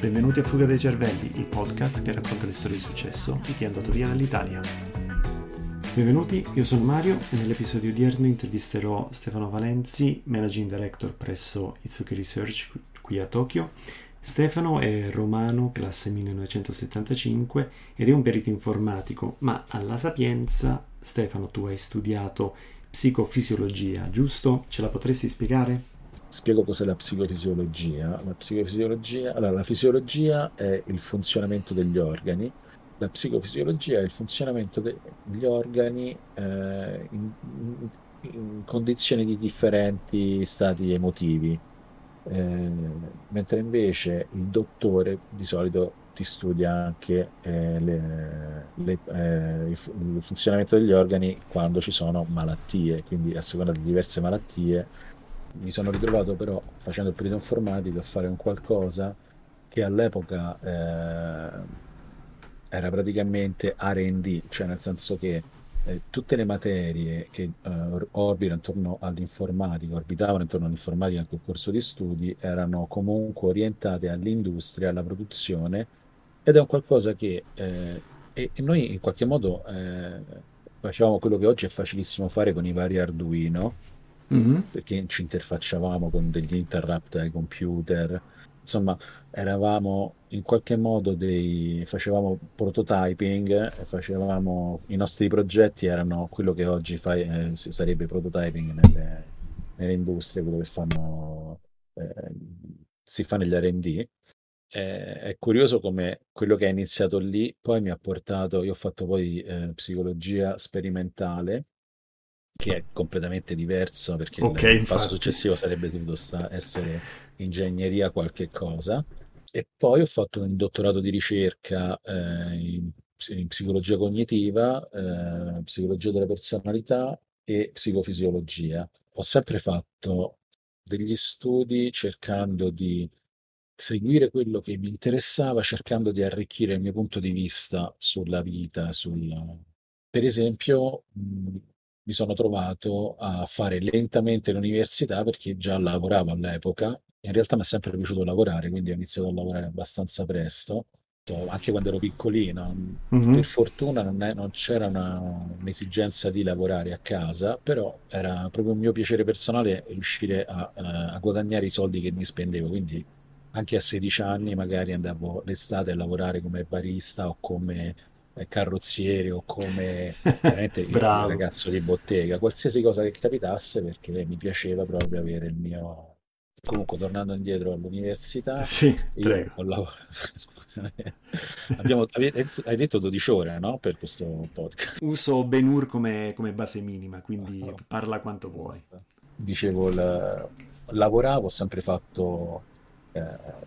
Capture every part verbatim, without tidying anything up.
Benvenuti a Fuga dei Cervelli, il podcast che racconta le storie di successo di chi è andato via dall'Italia. Benvenuti, io sono Mario e nell'episodio odierno intervisterò Stefano Valenzi, Managing Director presso Itsuki Research qui a Tokyo. Stefano è romano, classe millenovecentosettantacinque, ed è un perito informatico, ma alla Sapienza, Stefano, tu hai studiato psicofisiologia, giusto? Ce la potresti spiegare? Spiego cos'è la psicofisiologia. La psicofisiologia, allora, la fisiologia è il funzionamento degli organi, la psicofisiologia è il funzionamento degli organi eh, in, in condizioni di differenti stati emotivi, eh, mentre invece il dottore di solito ti studia anche eh, le, le, eh, il, il funzionamento degli organi quando ci sono malattie, quindi a seconda di diverse malattie. Mi sono ritrovato però, facendo il perito informatico, a fare un qualcosa che all'epoca eh, era praticamente erre e di, cioè nel senso che eh, tutte le materie che eh, orbitano intorno all'informatica, orbitavano intorno all'informatica nel corso di studi, erano comunque orientate all'industria, alla produzione, ed è un qualcosa che eh, e, e noi in qualche modo eh, facevamo quello che oggi è facilissimo fare con i vari Arduino. Mm-hmm. Perché ci interfacciavamo con degli interrupt ai computer, insomma eravamo in qualche modo dei facevamo prototyping, facevamo i nostri progetti erano quello che oggi fa, eh, sarebbe prototyping nelle, nelle industrie, quello che fanno eh, si fa negli erre e di. Eh, è curioso come quello che è iniziato lì poi mi ha portato, io ho fatto poi eh, psicologia sperimentale, che è completamente diverso, perché okay, il infatti. Passo successivo sarebbe dovuto sta- essere ingegneria qualche cosa, e poi ho fatto un dottorato di ricerca eh, in, in psicologia cognitiva, eh, psicologia della personalità e psicofisiologia. Ho sempre fatto degli studi cercando di seguire quello che mi interessava, cercando di arricchire il mio punto di vista sulla vita, sulla... per esempio... Mh, mi sono trovato a fare lentamente l'università perché già lavoravo all'epoca. In realtà mi è sempre piaciuto lavorare, quindi ho iniziato a lavorare abbastanza presto, anche quando ero piccolino. Mm-hmm. Per fortuna non, è, non c'era una, un'esigenza di lavorare a casa, però era proprio un mio piacere personale riuscire a, a guadagnare i soldi che mi spendevo. Quindi anche a sedici anni magari andavo l'estate a lavorare come barista o come... carrozziere o come veramente bravo. Ragazzo di bottega, qualsiasi cosa che capitasse, perché mi piaceva proprio avere il mio. Comunque, tornando indietro all'università, sì, prego. Ho lavorato... Scusami. Abbiamo... hai detto dodici ore, no? Per questo podcast uso Ben-Hur come, come base minima, quindi oh, parla quanto vuoi. Dicevo, la... lavoravo, ho sempre fatto eh,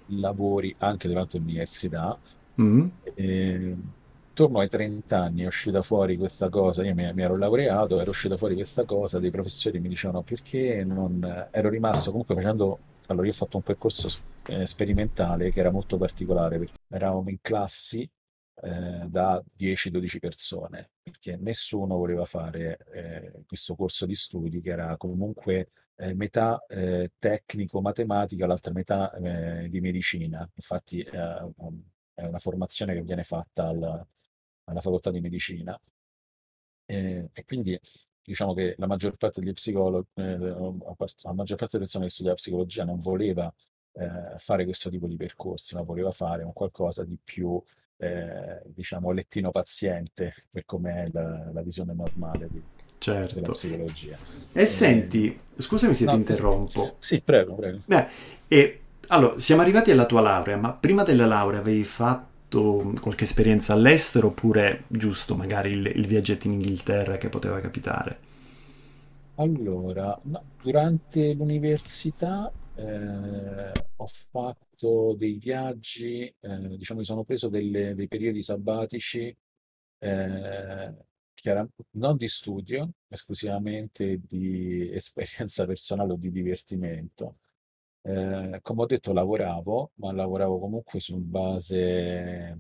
lavori anche durante l'università. Mm-hmm. E... intorno ai trenta anni è uscita fuori questa cosa, io mi, mi ero laureato, era uscita fuori questa cosa, dei professori mi dicevano perché non... ero rimasto comunque facendo... Allora io ho fatto un percorso eh, sperimentale che era molto particolare, perché eravamo in classi eh, da dieci dodici persone, perché nessuno voleva fare eh, questo corso di studi che era comunque eh, metà eh, tecnico-matematica, l'altra metà eh, di medicina. Infatti eh, è una formazione che viene fatta al... alla facoltà di medicina, eh, e quindi diciamo che la maggior parte degli psicologi, eh, la maggior parte delle persone che studiava psicologia non voleva eh, fare questo tipo di percorsi, ma voleva fare un qualcosa di più, eh, diciamo, lettino paziente, per com'è la, la visione normale di, certo. della psicologia. E eh, senti, scusami se no, ti interrompo. Sì, prego, prego. Eh, e, allora, siamo arrivati alla tua laurea, ma prima della laurea avevi fatto qualche esperienza all'estero, oppure giusto magari il, il viaggetto in Inghilterra che poteva capitare? Allora, no, durante l'università eh, ho fatto dei viaggi, eh, diciamo mi sono preso delle, dei periodi sabbatici eh, che era, non di studio, esclusivamente di esperienza personale o di divertimento. Eh, come ho detto lavoravo, ma lavoravo comunque su base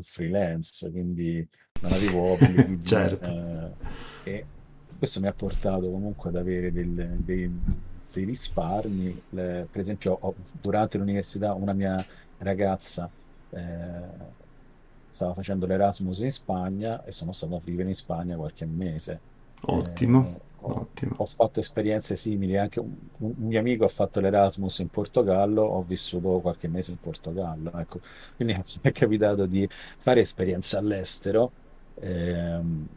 freelance, quindi non avevo obblighi. Certo. eh, e questo mi ha portato comunque ad avere del, dei, dei risparmi. Le, per esempio ho, durante l'università una mia ragazza eh, stava facendo l'Erasmus in Spagna e sono stato a vivere in Spagna qualche mese. Ottimo, eh, ho, ottimo. Ho fatto esperienze simili, anche un, un mio amico ha fatto l'Erasmus in Portogallo, ho vissuto qualche mese in Portogallo, ecco. Quindi mi è capitato di fare esperienze all'estero, ehm,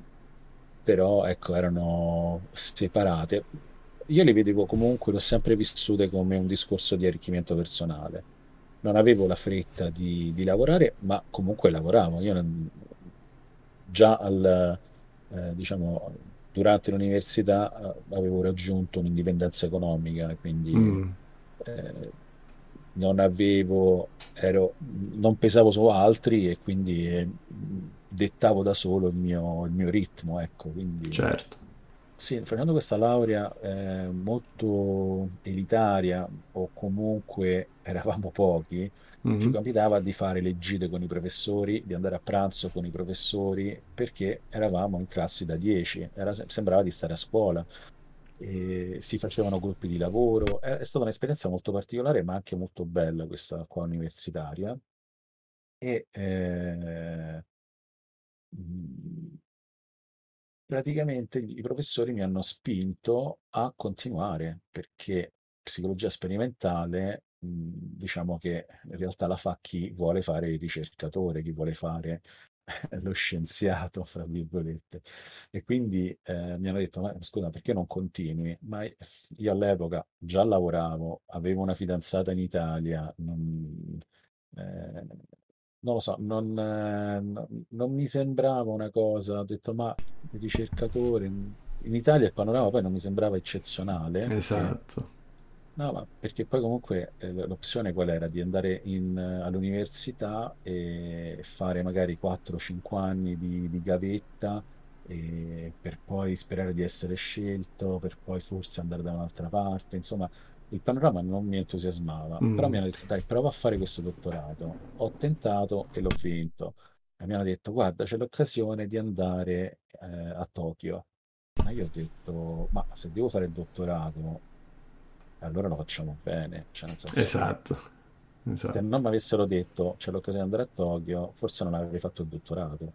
però ecco, erano separate. Io le vedevo comunque, l'ho sempre vissute come un discorso di arricchimento personale. Non avevo la fretta di, di lavorare, ma comunque lavoravo. Io già al, eh, diciamo, durante l'università eh, avevo raggiunto un'indipendenza economica, quindi mm. eh, non avevo, ero, non pesavo su altri e quindi eh, dettavo da solo il mio, il mio ritmo, ecco. Quindi, certo. Sì, facendo questa laurea eh, molto elitaria, o comunque eravamo pochi, mm-hmm. ci capitava di fare le gite con i professori, di andare a pranzo con i professori, perché eravamo in classi da dieci, era, sembrava di stare a scuola, e si facevano gruppi di lavoro. È, è stata un'esperienza molto particolare, ma anche molto bella questa qua universitaria. E... Eh, praticamente i professori mi hanno spinto a continuare, perché psicologia sperimentale, diciamo che in realtà la fa chi vuole fare il ricercatore, chi vuole fare lo scienziato, fra virgolette. E quindi eh, mi hanno detto, ma scusa, perché non continui? Ma io all'epoca già lavoravo, avevo una fidanzata in Italia, non... Eh, non lo so, non, eh, non mi sembrava una cosa, ho detto ma il ricercatore, in Italia il panorama poi non mi sembrava eccezionale. Esatto. Eh, no, ma perché poi comunque eh, l'opzione qual era? Di andare in, all'università e fare magari quattro cinque anni di, di gavetta e per poi sperare di essere scelto, per poi forse andare da un'altra parte, insomma... Il panorama non mi entusiasmava, mm. però mi hanno detto, dai, prova a fare questo dottorato. Ho tentato e l'ho vinto. E mi hanno detto, guarda, c'è l'occasione di andare eh, a Tokyo. Ma io ho detto, ma se devo fare il dottorato, allora lo facciamo bene. Cioè, non so, esatto. esatto. Se non mi avessero detto, c'è l'occasione di andare a Tokyo, forse non avrei fatto il dottorato.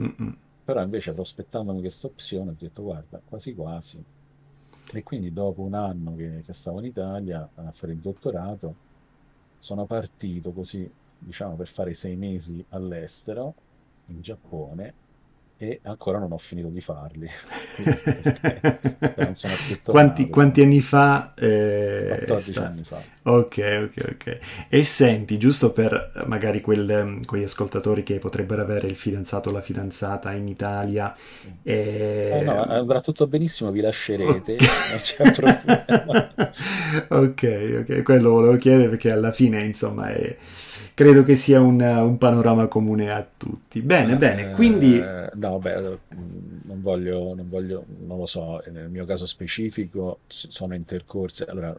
Mm-mm. Però invece, prospettandomi questa opzione, ho detto, guarda, quasi quasi. E quindi dopo un anno che, che stavo in Italia a fare il dottorato, sono partito così, diciamo, per fare sei mesi all'estero, in Giappone, e ancora non ho finito di farli. Non sono più tornato. Quanti, quanti anni fa? Eh, quattordici sta... anni fa. Ok, ok, ok. E senti, giusto per magari quel, quegli ascoltatori che potrebbero avere il fidanzato o la fidanzata in Italia. E... Eh no, andrà tutto benissimo, vi lascerete. Non c'è problema. Ok, ok, quello volevo chiedere perché alla fine, insomma, è... credo che sia un, un panorama comune a tutti. Bene, eh, bene, quindi... Eh, no, beh, non voglio, non voglio, non lo so, nel mio caso specifico sono intercorse, allora,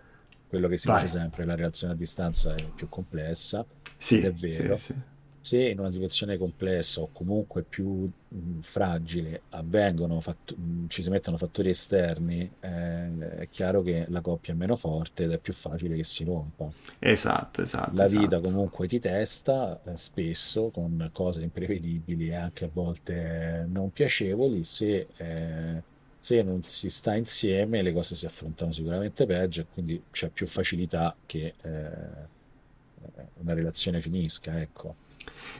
quello che si Vai. dice sempre, la relazione a distanza è più complessa, sì, ed è vero. Sì, sì. Se in una situazione complessa o comunque più mh, fragile avvengono fatt- mh, ci si mettono fattori esterni, eh, è chiaro che la coppia è meno forte ed è più facile che si rompa. Esatto, esatto. La vita esatto. comunque ti testa eh, spesso con cose imprevedibili e anche a volte non piacevoli. Se, eh, se non si sta insieme le cose si affrontano sicuramente peggio e quindi c'è più facilità che eh, una relazione finisca, ecco.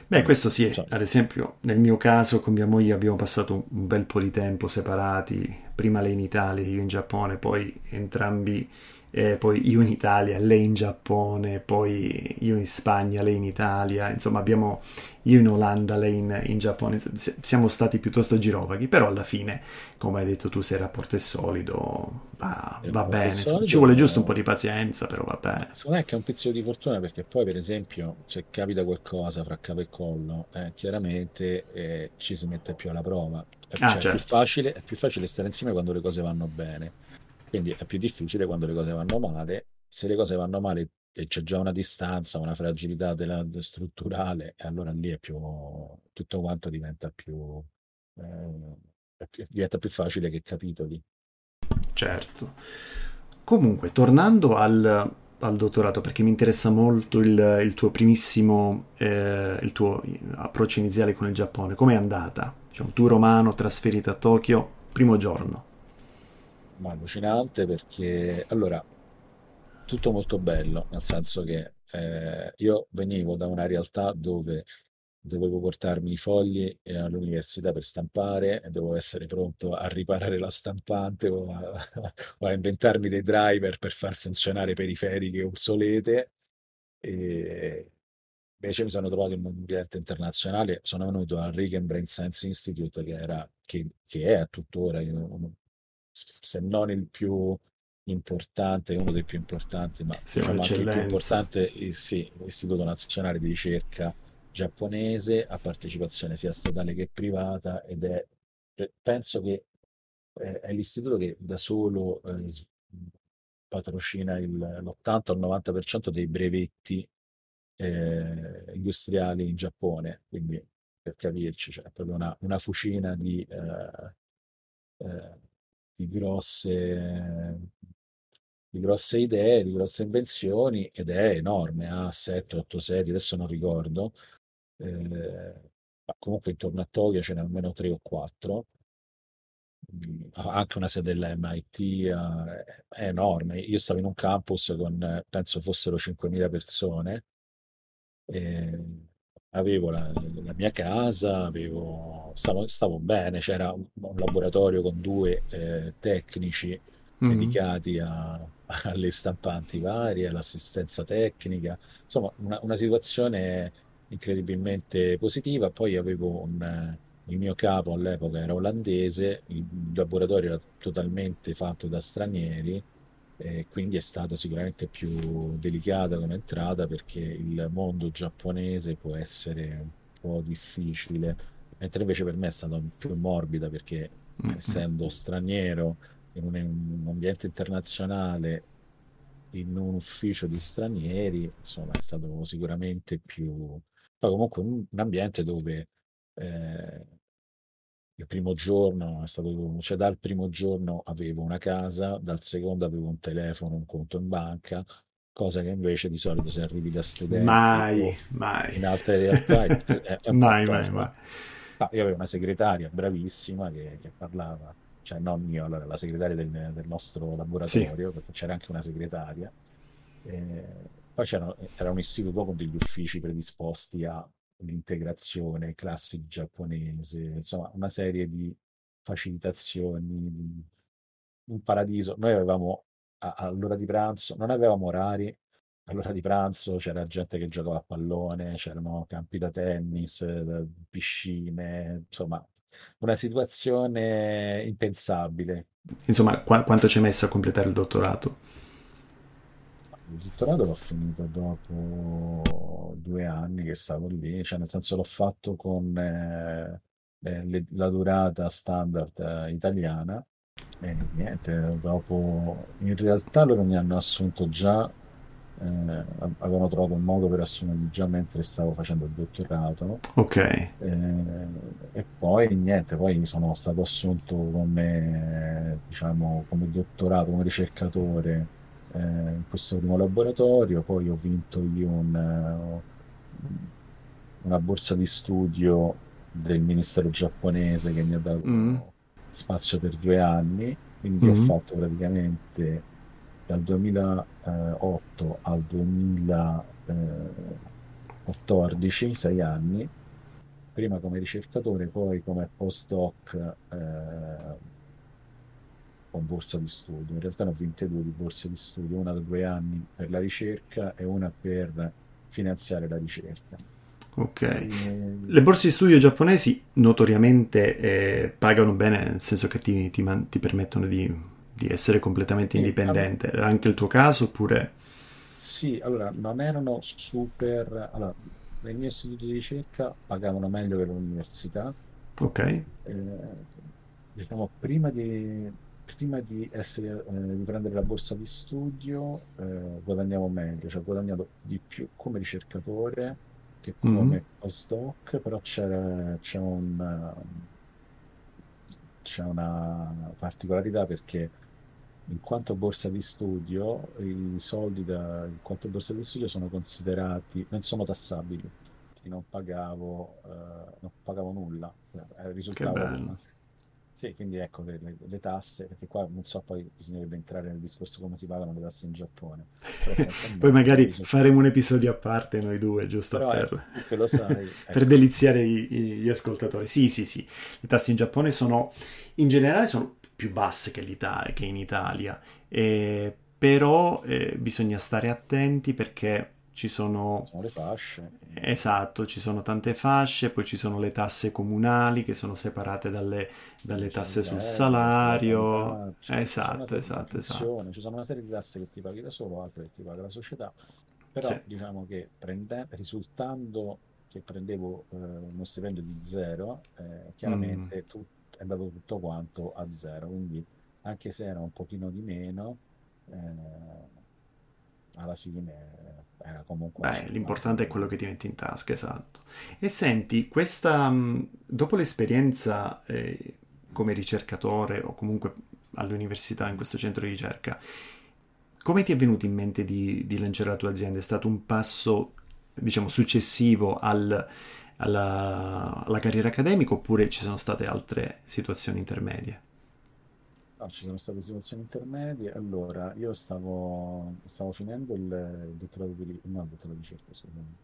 Beh, questo sì, ad esempio nel mio caso con mia moglie abbiamo passato un bel po' di tempo separati, prima lei in Italia, io in Giappone, poi entrambi, eh, poi io in Italia, lei in Giappone, poi io in Spagna, lei in Italia, insomma abbiamo, io in Olanda, lei in, in Giappone, siamo stati piuttosto girovaghi, però alla fine, come hai detto tu, se il rapporto è solido va, va bene, solido, ci vuole giusto un po' di pazienza, però va bene. Secondo me è che è un pizzico di fortuna, perché poi per esempio se capita qualcosa fra capo e collo, eh, chiaramente eh, ci si mette più alla prova, cioè, ah, certo. è, più facile, è più facile stare insieme quando le cose vanno bene, quindi è più difficile quando le cose vanno male. Se le cose vanno male e c'è già una distanza, una fragilità della, strutturale, e allora lì è più, tutto quanto diventa più, eh, più diventa più facile che capitoli. Certo. Comunque, tornando al, al dottorato, perché mi interessa molto il, il tuo primissimo, eh, il tuo approccio iniziale con il Giappone, com'è andata? Cioè, tu romano, trasferita a Tokyo, primo giorno. Ma allucinante, perché, allora, tutto molto bello, nel senso che eh, io venivo da una realtà dove dovevo portarmi i fogli eh, all'università per stampare, e dovevo essere pronto a riparare la stampante o a, o a inventarmi dei driver per far funzionare periferiche obsolete. E invece mi sono trovato in un ambiente internazionale, sono venuto al Riken Brain Science Institute, che era, che, che è tuttora, uno, se non il più importante, uno dei più importanti, ma sì, diciamo anche il più importante, eh, sì, istituto nazionale di ricerca giapponese, a partecipazione sia statale che privata, ed è, penso che eh, è l'istituto che da solo eh, patrocina il, l'ottanta o il novanta per cento dei brevetti eh, industriali in Giappone, quindi per capirci, cioè, è proprio una, una fucina di, eh, eh, di grosse di grosse idee, di grosse invenzioni, ed è enorme, ha sette otto sedi, adesso non ricordo. Eh, ma comunque intorno a Tokyo ce n'è almeno tre o quattro, anche una sede della M I T, eh, è enorme. Io stavo in un campus con eh, penso fossero cinquemila persone, eh, avevo la, la mia casa, avevo, stavo, stavo bene, c'era un, un laboratorio con due eh, tecnici mm-hmm. dedicati a, alle stampanti varie, all'assistenza tecnica, insomma una, una situazione incredibilmente positiva. Poi avevo un, il mio capo all'epoca era olandese, il laboratorio era totalmente fatto da stranieri, e quindi è stato sicuramente più delicato come entrata, perché il mondo giapponese può essere un po' difficile, mentre invece per me è stata più morbida, perché mm-hmm. essendo straniero in un, in un ambiente internazionale, in un ufficio di stranieri, insomma è stato sicuramente più... Poi comunque un, un ambiente dove eh, il primo giorno è stato, cioè dal primo giorno avevo una casa, dal secondo avevo un telefono, un conto in banca, cosa che invece di solito se arrivi da studente mai, mai in altre realtà è, è, è mai, mai, mai. Ah, io avevo una segretaria bravissima che, che parlava, cioè non io, allora la segretaria del, del nostro laboratorio, sì, perché c'era anche una segretaria. Eh, Poi c'era, era un istituto con degli uffici predisposti all'integrazione, classico giapponese, insomma una serie di facilitazioni, un paradiso. Noi avevamo a, all'ora di pranzo, non avevamo orari, all'ora di pranzo c'era gente che giocava a pallone, c'erano campi da tennis, piscine, insomma una situazione impensabile. Insomma, qu- quanto ci hai messo a completare il dottorato? Il dottorato l'ho finito dopo due anni che stavo lì, cioè nel senso l'ho fatto con eh, le, la durata standard eh, italiana, e niente, dopo in realtà loro mi hanno assunto già, eh, avevano trovato un modo per assumermi già mentre stavo facendo il dottorato. Ok. Eh, e poi niente, poi sono stato assunto come, diciamo, come dottorato, come ricercatore in questo primo laboratorio. Poi ho vinto io un, una borsa di studio del ministero giapponese che mi ha dato mm. spazio per due anni, quindi mm. ho fatto praticamente dal duemilaotto al duemilaquattordici sei anni, prima come ricercatore, poi come postdoc eh, con borsa di studio. In realtà ne ho vinte due di borse di studio, una da due anni per la ricerca e una per finanziare la ricerca. Ok. E... le borse di studio giapponesi notoriamente eh, pagano bene, nel senso che ti, ti, man- ti permettono di, di essere completamente indipendente. Era anche il tuo caso oppure? Sì, allora non erano super... Allora, nel mio istituto di ricerca pagavano meglio che l'università. Ok. Eh, diciamo, prima di... prima di, essere, eh, di prendere la borsa di studio eh, guadagnavo meglio, cioè ho guadagnato di più come ricercatore che come mm-hmm. postdoc, però c'era, c'è, un, c'è una particolarità, perché in quanto borsa di studio, i soldi da, in quanto borsa di studio sono considerati, non sono tassabili, non pagavo, eh, non pagavo nulla, risultava nulla. Sì, quindi ecco le, le, le tasse, perché qua non so, poi bisognerebbe entrare nel discorso come si pagano le tasse in Giappone. Però, poi magari faremo un episodio a parte noi due, giusto? Però, per, ecco, lo sai, ecco. Per deliziare i, i, gli ascoltatori. Sì, sì, sì, le tasse in Giappone sono, in generale sono più basse che, l'Italia, che in Italia, eh, però eh, bisogna stare attenti perché... Ci sono... sono le fasce. Esatto, ci sono tante fasce, poi ci sono le tasse comunali che sono separate dalle, dalle tasse sul salario. Esatto, esatto, esatto. Ci sono una serie di tasse che ti paghi da solo, altre che ti paga la società, però sì. Diciamo che prende... risultando che prendevo eh, uno stipendio di zero, eh, chiaramente mm. tut... è andato tutto quanto a zero, quindi anche se era un pochino di meno... Eh, alla fine era comunque... Beh, l'importante è quello che ti metti in tasca, esatto. E senti, questa dopo l'esperienza eh, come ricercatore o comunque all'università in questo centro di ricerca, come ti è venuto in mente di, di lanciare la tua azienda? È stato un passo, diciamo, successivo al, alla, alla carriera accademica oppure ci sono state altre situazioni intermedie? Ah, ci sono state situazioni intermedie. Allora, io stavo, stavo finendo il dottorato di, no, il dottorato di ricerca, scusami.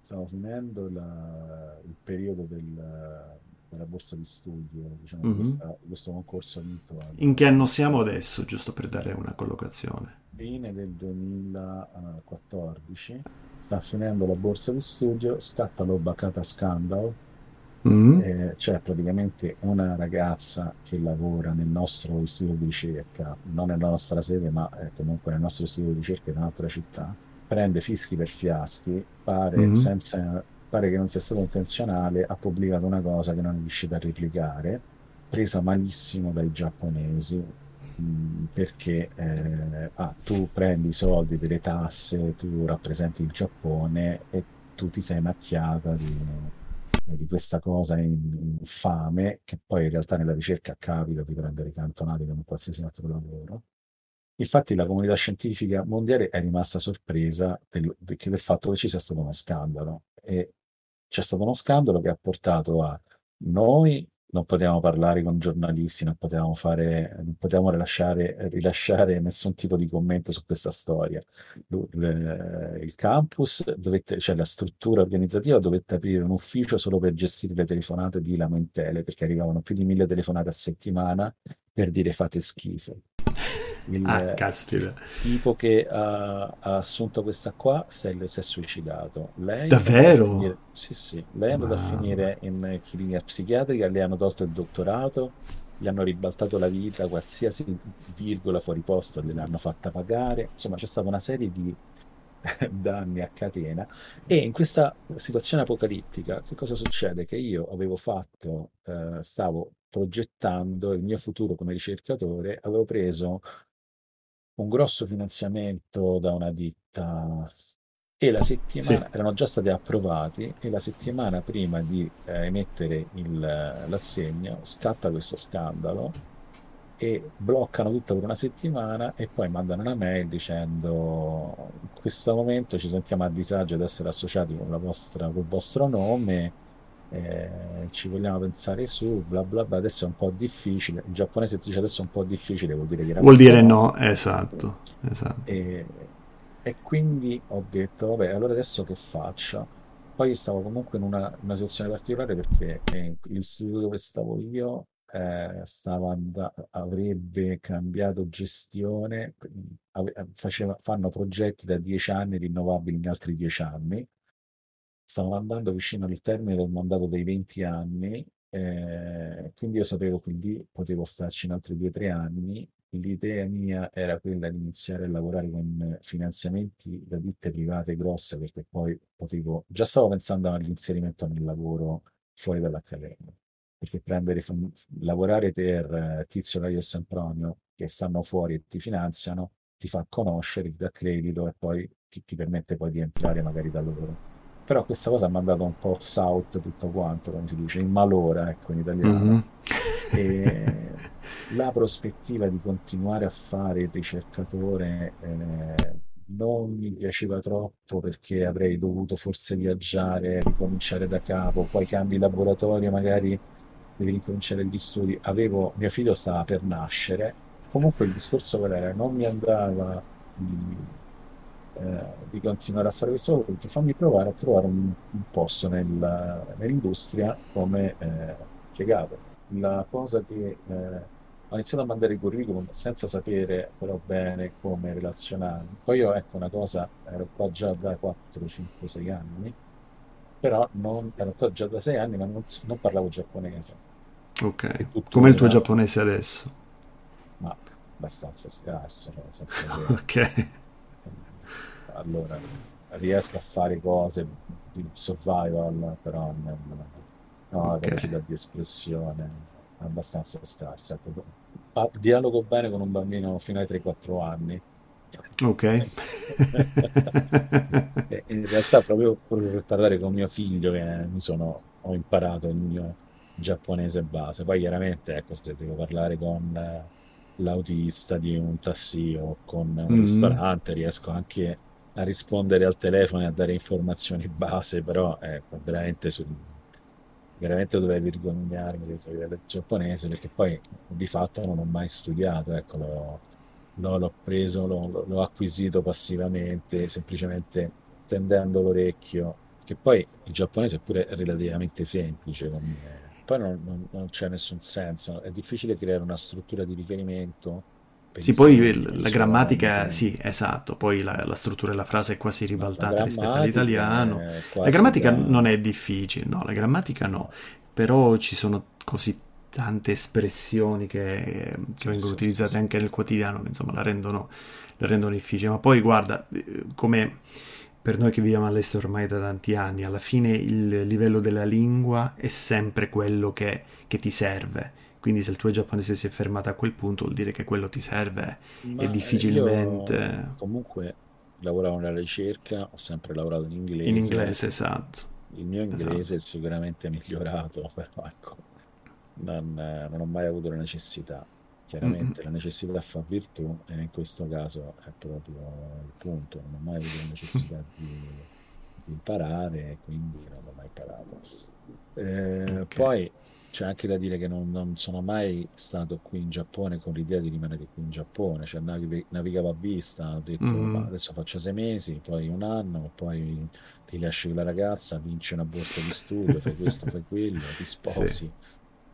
Stavo finendo la, il periodo del, della borsa di studio, diciamo, mm-hmm. questa, questo concorso vinto. Al... In che anno siamo adesso, giusto per dare una collocazione? Fine del duemilaquattordici. Sta finendo la borsa di studio, scatta l'Obacata Scandalo. Mm-hmm. Eh, cioè praticamente una ragazza che lavora nel nostro istituto di ricerca, non nella nostra sede ma eh, comunque nel nostro istituto di ricerca in un'altra città, prende fischi per fiaschi, pare, mm-hmm. senza, pare che non sia stato intenzionale, ha pubblicato una cosa che non è riuscita a replicare, presa malissimo dai giapponesi mh, perché eh, ah, tu prendi i soldi delle tasse, tu rappresenti il Giappone e tu ti sei macchiata di... di questa cosa infame che poi in realtà nella ricerca capita di prendere cantonati come qualsiasi altro lavoro. Infatti la comunità scientifica mondiale è rimasta sorpresa del, del fatto che ci sia stato uno scandalo e c'è stato uno scandalo che ha portato a noi non potevamo parlare con giornalisti, non potevamo fare, non potevamo rilasciare, rilasciare nessun tipo di commento su questa storia. Il campus, dovette, cioè la struttura organizzativa dovette aprire un ufficio solo per gestire le telefonate di lamentele, perché arrivavano più di mille telefonate a settimana per dire fate schifo. Il, ah, il tipo che ha, ha assunto questa qua si è, si è suicidato. Lei davvero? Finire, sì, sì. Lei è andata wow. a finire in clinica psichiatrica, le hanno tolto il dottorato, gli hanno ribaltato la vita, qualsiasi virgola fuori posto gliel'hanno fatta pagare. Insomma, c'è stata una serie di danni a catena. E in questa situazione apocalittica, che cosa succede? Che io avevo fatto, eh, stavo progettando il mio futuro come ricercatore, avevo preso un grosso finanziamento da una ditta e la settimana sì. erano già stati approvati e la settimana prima di eh, emettere il, l'assegno scatta questo scandalo e bloccano tutto per una settimana e poi mandano una mail dicendo in questo momento ci sentiamo a disagio ad essere associati con la vostra, col vostro nome. Eh, ci vogliamo pensare su bla bla bla, adesso è un po' difficile, il giapponese dice adesso è un po' difficile, vuol dire che era vuol dire no, esatto, esatto. E, e quindi ho detto vabbè, allora adesso che faccio? Poi stavo comunque in una, una situazione particolare perché eh, l'istituto dove stavo io eh, stava da, avrebbe cambiato gestione, ave, faceva, fanno progetti da dieci anni rinnovabili in altri dieci anni. Stavo andando vicino al termine del mandato dei venti anni, eh, quindi io sapevo che lì potevo starci in altri due o tre anni. L'idea mia era quella di iniziare a lavorare con finanziamenti da ditte private grosse, perché poi potevo... Già stavo pensando all'inserimento nel lavoro fuori dall'accademia, perché prendere lavorare per Tizio, Caio e Sempronio, che stanno fuori e ti finanziano, ti fa conoscere, ti dà credito e poi ti, ti permette poi di entrare magari da loro. Però questa cosa mi ha mandato un po' south tutto quanto, come si dice, in malora, ecco, in italiano. Mm-hmm. e la prospettiva di continuare a fare il ricercatore eh, non mi piaceva troppo, perché avrei dovuto forse viaggiare, ricominciare da capo, poi cambi laboratorio, magari devi ricominciare gli studi. Avevo, mio figlio stava per nascere, comunque il discorso qual era? Non mi andava di, eh, di continuare a fare questo lavoro, perché fammi provare a trovare un, un posto nel, nell'industria come eh, impiegato. La cosa che eh, ho iniziato a mandare il curriculum senza sapere però bene come relazionarmi. Poi io, ecco, una cosa, ero qua già da quattro, cinque, sei anni, però non, ero qua già da sei anni, ma non, non parlavo giapponese. Ok, come il tuo giapponese adesso? Ma abbastanza scarso, cioè, senso che... Ok. Allora, riesco a fare cose di survival, però non, no, okay. La capacità di espressione abbastanza scarsa. Dialogo bene con un bambino fino ai tre quattro anni. Ok. In realtà proprio per parlare con mio figlio che mi sono ho imparato il mio giapponese base. Poi chiaramente, ecco, se devo parlare con l'autista di un taxi o con un mm. ristorante, riesco anche a rispondere al telefono e a dare informazioni base, però ecco, veramente su veramente dovrei vergognarmi del giapponese, perché poi di fatto non ho mai studiato, ecco, l'ho, l'ho, l'ho preso, l'ho, l'ho acquisito passivamente, semplicemente tendendo l'orecchio, che poi il giapponese è pure relativamente semplice, poi non, non, non c'è nessun senso, è difficile creare una struttura di riferimento. Sì, poi la grammatica, sì, esatto, poi la, la struttura della frase è quasi ribaltata rispetto all'italiano. La grammatica non è difficile, no, la grammatica no, però ci sono così tante espressioni che, che vengono utilizzate anche nel quotidiano che insomma la rendono, la rendono difficile. Ma poi guarda, come per noi che viviamo all'estero ormai da tanti anni, alla fine il livello della lingua è sempre quello che, che ti serve. Quindi se il tuo giapponese si è fermato a quel punto vuol dire che quello ti serve. Ma e difficilmente... Io, comunque lavoravo nella ricerca, ho sempre lavorato in inglese. In inglese, esatto. Il mio inglese esatto. È sicuramente migliorato, però ecco, non, non ho mai avuto la necessità. Chiaramente mm-hmm. La necessità fa virtù e in questo caso è proprio il punto. Non ho mai avuto la necessità di, di imparare, quindi non l'ho mai imparato. Eh, okay. Poi... C'è anche da dire che non, non sono mai stato qui in Giappone con l'idea di rimanere qui in Giappone, cioè navig- navigavo a vista, ho detto mm. ma adesso faccio sei mesi, poi un anno, poi ti lasci la ragazza, vinci una borsa di studio, fai questo, fai quello, ti sposi, sì.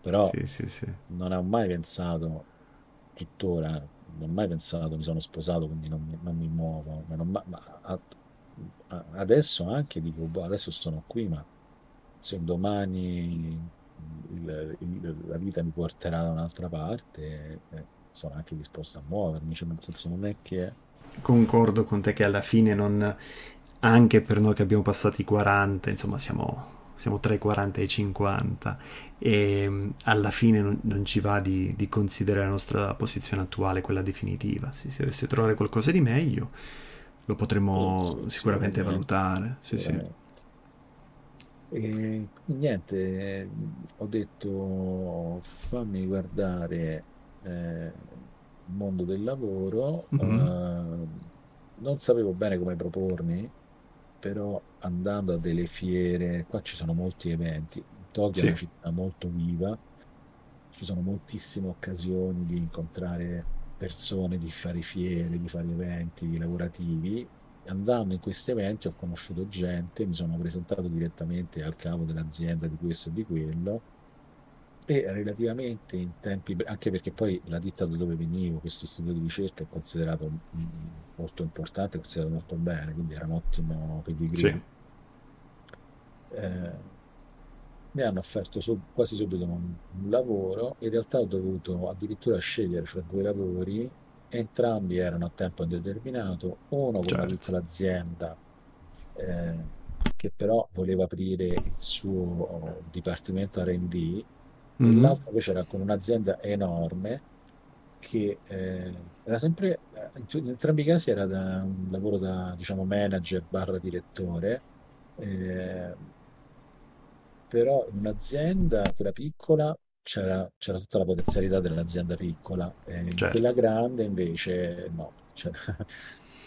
Però sì, sì, sì. Non ho mai pensato, tuttora, non ho mai pensato, mi sono sposato quindi non, non mi muovo, ma non, ma, a, a, adesso anche dico, boh, adesso sono qui, ma se domani... Il, il, la vita mi porterà da un'altra parte, eh, sono anche disposto a muovermi, cioè nel senso non è che... Concordo con te che alla fine non, anche per noi che abbiamo passato i quaranta, insomma siamo, siamo tra i quaranta e i cinquanta, e alla fine non, non ci va di, di considerare la nostra posizione attuale quella definitiva. Se si dovesse trovare qualcosa di meglio lo potremmo sì, sì, sicuramente sì, valutare. Sì, sì. sì. E niente, ho detto fammi guardare il eh, mondo del lavoro, mm-hmm. eh, non sapevo bene come propormi, però andando a delle fiere, qua ci sono molti eventi, Tokyo sì. È una città molto viva, ci sono moltissime occasioni di incontrare persone, di fare fiere, di fare eventi lavorativi. Andando in questi eventi ho conosciuto gente, mi sono presentato direttamente al capo dell'azienda di questo e di quello e relativamente in tempi, anche perché poi la ditta da dove venivo, questo istituto di ricerca è considerato molto importante, è considerato molto bene, quindi era un ottimo pedigree. Sì. Eh, mi hanno offerto sub, quasi subito un, un lavoro, in realtà ho dovuto addirittura scegliere fra due lavori. Entrambi erano a tempo indeterminato, uno certo. Con l'azienda eh, che però voleva aprire il suo dipartimento R and D, mm-hmm. L'altro invece era con un'azienda enorme che eh, era sempre, in entrambi i casi era da, un lavoro da diciamo manager barra direttore, eh, però in un'azienda, quella piccola, c'era, c'era tutta la potenzialità dell'azienda piccola, e certo. Quella grande invece no. C'era.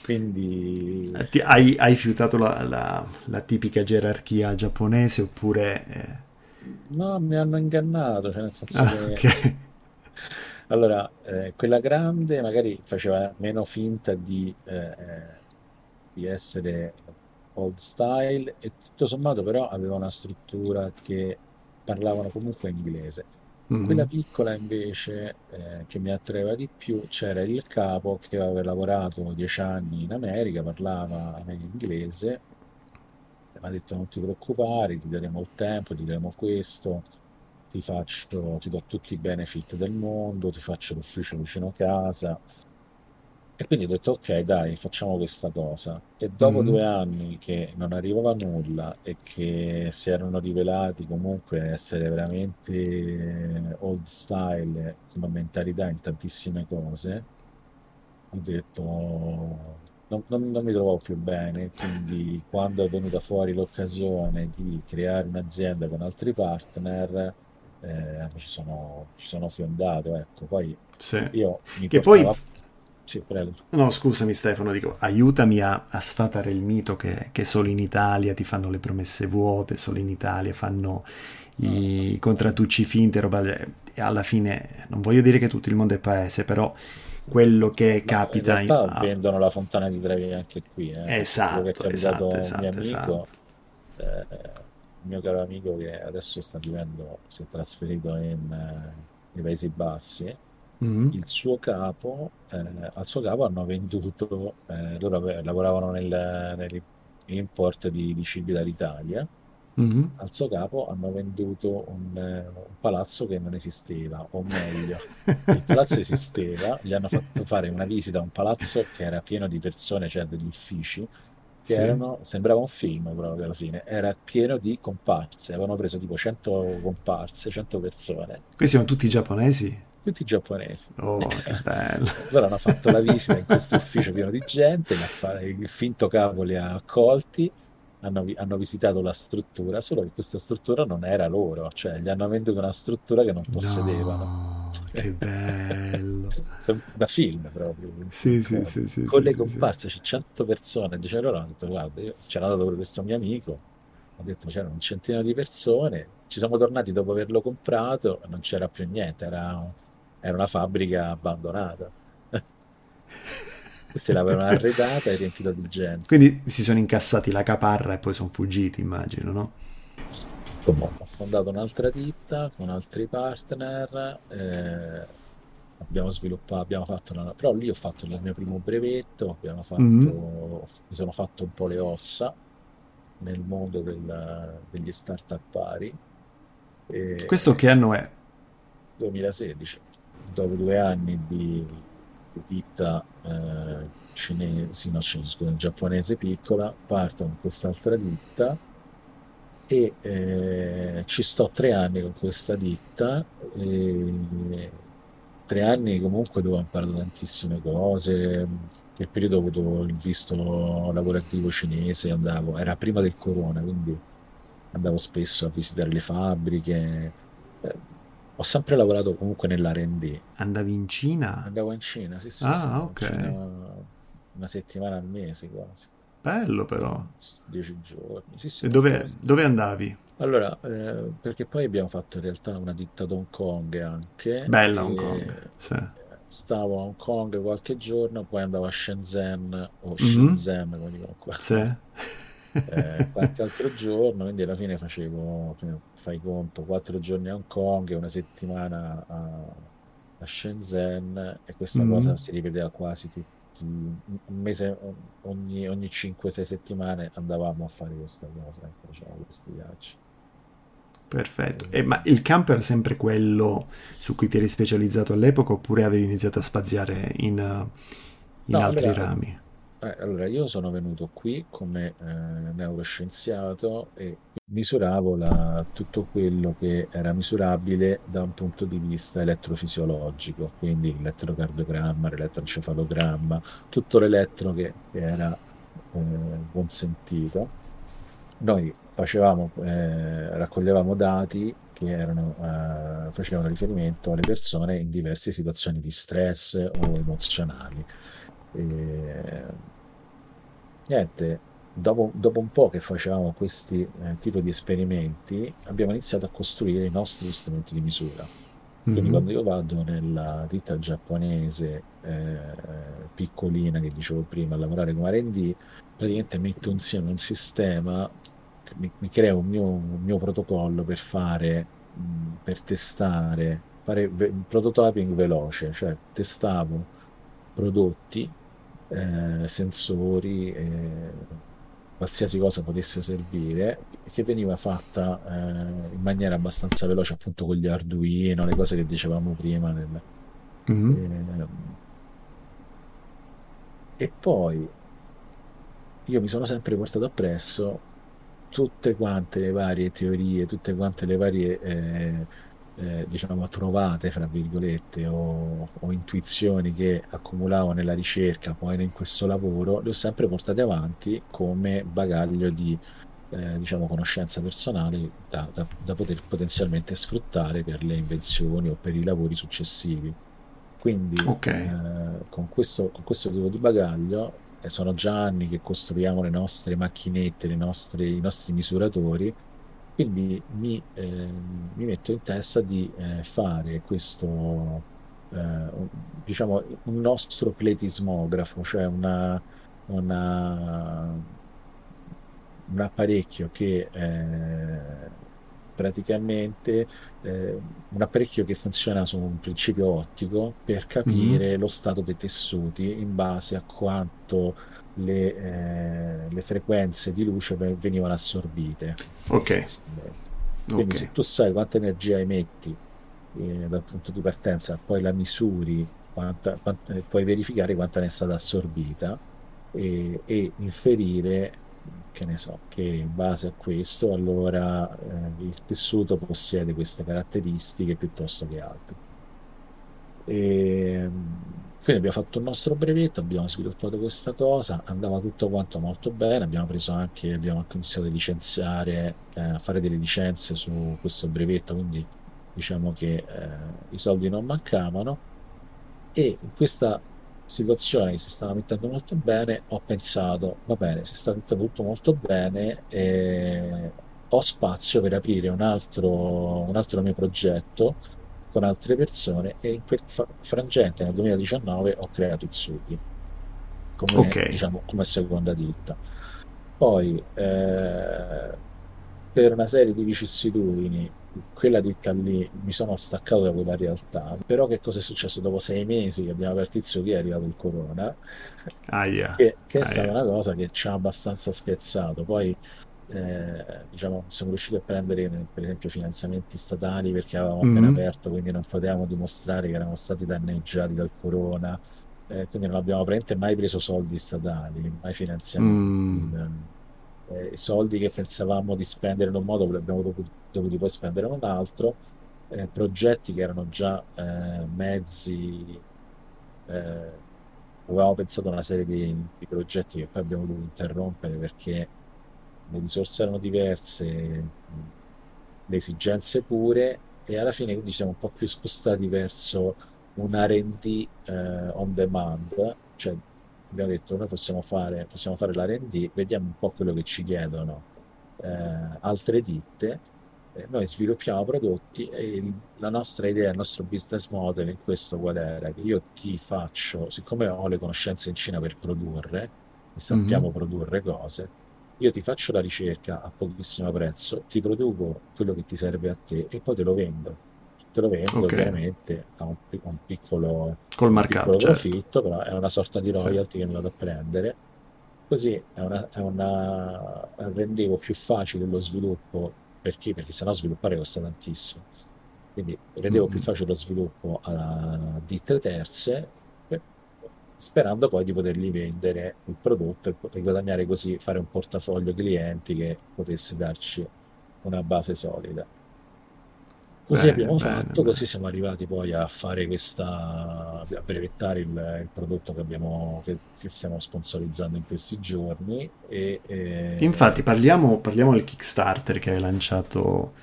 Quindi eh, ti, hai, hai fiutato la, la, la tipica gerarchia giapponese oppure? Eh... No, mi hanno ingannato, cioè nel senso ah, che okay. Allora, eh, quella grande magari faceva meno finta di, eh, di essere old style e tutto sommato però aveva una struttura che parlavano comunque inglese. Mm-hmm. Quella piccola invece, eh, che mi attraeva di più, c'era il capo che aveva lavorato dieci anni in America, parlava inglese, mi ha detto non ti preoccupare, ti daremo il tempo, ti daremo questo, ti faccio, ti do tutti i benefit del mondo, ti faccio l'ufficio vicino a casa. E quindi ho detto ok dai, facciamo questa cosa. E dopo mm. due anni che non arrivava nulla e che si erano rivelati comunque essere veramente old style come mentalità in tantissime cose, ho detto non, non, non mi trovavo più bene. Quindi quando è venuta fuori l'occasione di creare un'azienda con altri partner, eh, ci sono, ci sono fiondato, ecco. Poi sì. Io mi che portavo poi... Sì, prego. No, scusami Stefano, dico, aiutami a, a sfatare il mito che, che solo in Italia ti fanno le promesse vuote, solo in Italia fanno i no. contrattucci finti, roba. Alla fine non voglio dire che tutto il mondo è paese, però quello che no, capita in realtà in... vendono la fontana di Trevi anche qui, eh. Esatto, che è esatto, esatto, mio amico, esatto. Eh, il mio caro amico che adesso sta vivendo, si è trasferito in, eh, nei Paesi Bassi. Mm-hmm. Il suo capo, eh, al suo capo hanno venduto, eh, loro lavoravano nel, nell'import di, di cibi dall'Italia, mm-hmm. al suo capo hanno venduto un, un palazzo che non esisteva, o meglio, il palazzo esisteva, gli hanno fatto fare una visita a un palazzo che era pieno di persone, cioè degli uffici, che sì. erano, sembrava un film proprio alla fine, era pieno di comparse, avevano preso tipo cento comparse, cento persone. Questi sono tutti giapponesi? Tutti giapponesi. Oh, che bello. Loro hanno fatto la visita in questo ufficio pieno di gente, il finto capo li ha accolti, hanno, hanno visitato la struttura, solo che questa struttura non era loro, cioè gli hanno venduto una struttura che non possedevano. No, che bello. Da film proprio. Sì, sì, sì, sì. Con sì, le comparse sì, c'è cento persone, dice loro, hanno detto, guarda, io c'era andato per questo mio amico, ho detto c'erano un centinaio di persone, ci siamo tornati dopo averlo comprato, non c'era più niente, era... era una fabbrica abbandonata. Se l'avevano arredata e riempita di gente. Quindi si sono incassati la caparra e poi sono fuggiti, immagino, no? Ho fondato un'altra ditta con altri partner, eh, abbiamo sviluppato, abbiamo fatto una... però lì ho fatto il mio primo brevetto, abbiamo fatto, mm-hmm. mi sono fatto un po' le ossa nel mondo del, degli start-up pari. E... questo che anno è? duemilasedici. Dopo due anni di, di ditta eh, cinese, no, cinese, giapponese piccola, parto con quest'altra ditta e eh, ci sto tre anni con questa ditta, e, tre anni comunque dove ho imparato tantissime cose. Nel periodo ho avuto il visto lavorativo cinese, andavo, era prima del corona, quindi andavo spesso a visitare le fabbriche. Eh, Ho sempre lavorato comunque nell'erre e di. Andavi in Cina? Andavo in Cina, sì, sì. Ah, sì, ok. Cina una settimana al mese quasi. Bello però. Dieci giorni, sì, sì. E dove, dove andavi? Allora, eh, perché poi abbiamo fatto in realtà una ditta ad Hong Kong anche. Bella Hong Kong, sì. Stavo a Hong Kong qualche giorno, poi andavo a Shenzhen, o Shenzhen, mm-hmm. come dicono qua. Sì. Eh, qualche altro giorno, quindi alla fine facevo, fai conto, quattro giorni a Hong Kong e una settimana a, a Shenzhen, e questa mm. cosa si ripeteva quasi tutti un mese, ogni, ogni cinque sei settimane andavamo a fare questa cosa, facevamo questi viaggi. Perfetto. E, ma il campo era sempre quello su cui ti eri specializzato all'epoca oppure avevi iniziato a spaziare in, in no, altri allora, rami? Eh, allora, io sono venuto qui come eh, neuroscienziato e misuravo la, tutto quello che era misurabile da un punto di vista elettrofisiologico, quindi l'elettrocardiogramma, l'elettroencefalogramma, tutto l'elettro che, che era eh, consentito. noi facevamo, eh, raccoglievamo dati che erano, eh, facevano riferimento alle persone in diverse situazioni di stress o emozionali. E, niente, dopo, dopo un po' che facevamo questi eh, tipi di esperimenti, abbiamo iniziato a costruire i nostri strumenti di misura. Quindi mm-hmm. quando io vado nella ditta giapponese eh, piccolina che dicevo prima a lavorare come R and D, praticamente metto insieme un sistema, mi, mi creo un mio, un mio protocollo per fare, mh, per testare, fare ve- prototyping veloce, cioè testavo prodotti, eh, sensori, eh, qualsiasi cosa potesse servire, che veniva fatta eh, in maniera abbastanza veloce, appunto con gli Arduino, le cose che dicevamo prima. Del, mm-hmm. eh, e poi io mi sono sempre portato appresso tutte quante le varie teorie, tutte quante le varie... Eh, Eh, diciamo trovate fra virgolette o, o intuizioni che accumulavo nella ricerca, poi in questo lavoro le ho sempre portate avanti come bagaglio di eh, diciamo conoscenza personale da, da, da poter potenzialmente sfruttare per le invenzioni o per i lavori successivi. Quindi okay. eh, con, questo, con questo tipo di bagaglio eh, sono già anni che costruiamo le nostre macchinette, le nostre, i nostri misuratori. Quindi mi, eh, mi metto in testa di eh, fare questo, eh, diciamo, un nostro pletismografo, cioè una, una, un apparecchio che eh, praticamente, eh, un apparecchio che funziona su un principio ottico per capire mm-hmm. lo stato dei tessuti in base a quanto... Le, eh, le frequenze di luce venivano assorbite. Ok. Quindi okay. se tu sai quanta energia emetti eh, dal punto di partenza, poi la misuri, quanta, quanta, puoi verificare quanta ne è stata assorbita e, e inferire, che ne so, che in base a questo allora eh, il tessuto possiede queste caratteristiche piuttosto che altre. E quindi abbiamo fatto il nostro brevetto, abbiamo sviluppato questa cosa, andava tutto quanto molto bene, abbiamo preso anche, abbiamo anche iniziato a licenziare, eh, a fare delle licenze su questo brevetto, quindi diciamo che eh, i soldi non mancavano. E in questa situazione che si stava mettendo molto bene ho pensato, va bene, si sta mettendo tutto molto bene, eh, ho spazio per aprire un altro, un altro mio progetto con altre persone, e in quel frangente nel duemiladiciannove ho creato Itsuki come, okay. diciamo, come seconda ditta. Poi eh, per una serie di vicissitudini quella ditta lì, mi sono staccato da quella realtà. Però che cosa è successo? Dopo sei mesi che abbiamo aperto Itsuki è arrivato il corona, ah, yeah. che, che è ah, stata yeah. una cosa che ci ha abbastanza spiazzato. Poi Eh, diciamo siamo riusciti a prendere per esempio finanziamenti statali perché avevamo mm-hmm. appena aperto, quindi non potevamo dimostrare che eravamo stati danneggiati dal corona, eh, quindi non abbiamo praticamente mai preso soldi statali, mai finanziamenti. mm. eh, i soldi che pensavamo di spendere in un modo li abbiamo dovuti, dovuti poi spendere in un altro, eh, progetti che erano già eh, mezzi eh, avevamo pensato a una serie di, di progetti che poi abbiamo dovuto interrompere perché le risorse erano diverse, le esigenze pure, e alla fine quindi siamo un po' più spostati verso un R and D eh, on demand, cioè abbiamo detto noi possiamo fare, possiamo fare l'R and D, vediamo un po' quello che ci chiedono eh, altre ditte, eh, noi sviluppiamo prodotti e il, la nostra idea, il nostro business model in questo qual era? Che io ti faccio, siccome ho le conoscenze in Cina per produrre, sappiamo mm-hmm. produrre cose, io ti faccio la ricerca a pochissimo prezzo, ti produco quello che ti serve a te e poi te lo vendo. Te lo vendo okay. ovviamente a un, un piccolo, Col markup, piccolo certo. profitto, però è una sorta di royalty sì. che mi vado a prendere. Così è una, è una, rendevo più facile lo sviluppo, perché, perché sennò sviluppare costa tantissimo. Quindi rendevo mm-hmm. più facile lo sviluppo a ditte terze, sperando poi di potergli vendere il prodotto e guadagnare così, fare un portafoglio clienti che potesse darci una base solida. Così bene, abbiamo bene, fatto, bene. Così siamo arrivati poi a fare questa, a brevettare il, il prodotto che abbiamo, che, che stiamo sponsorizzando in questi giorni. E, e... Infatti parliamo, parliamo del Kickstarter che hai lanciato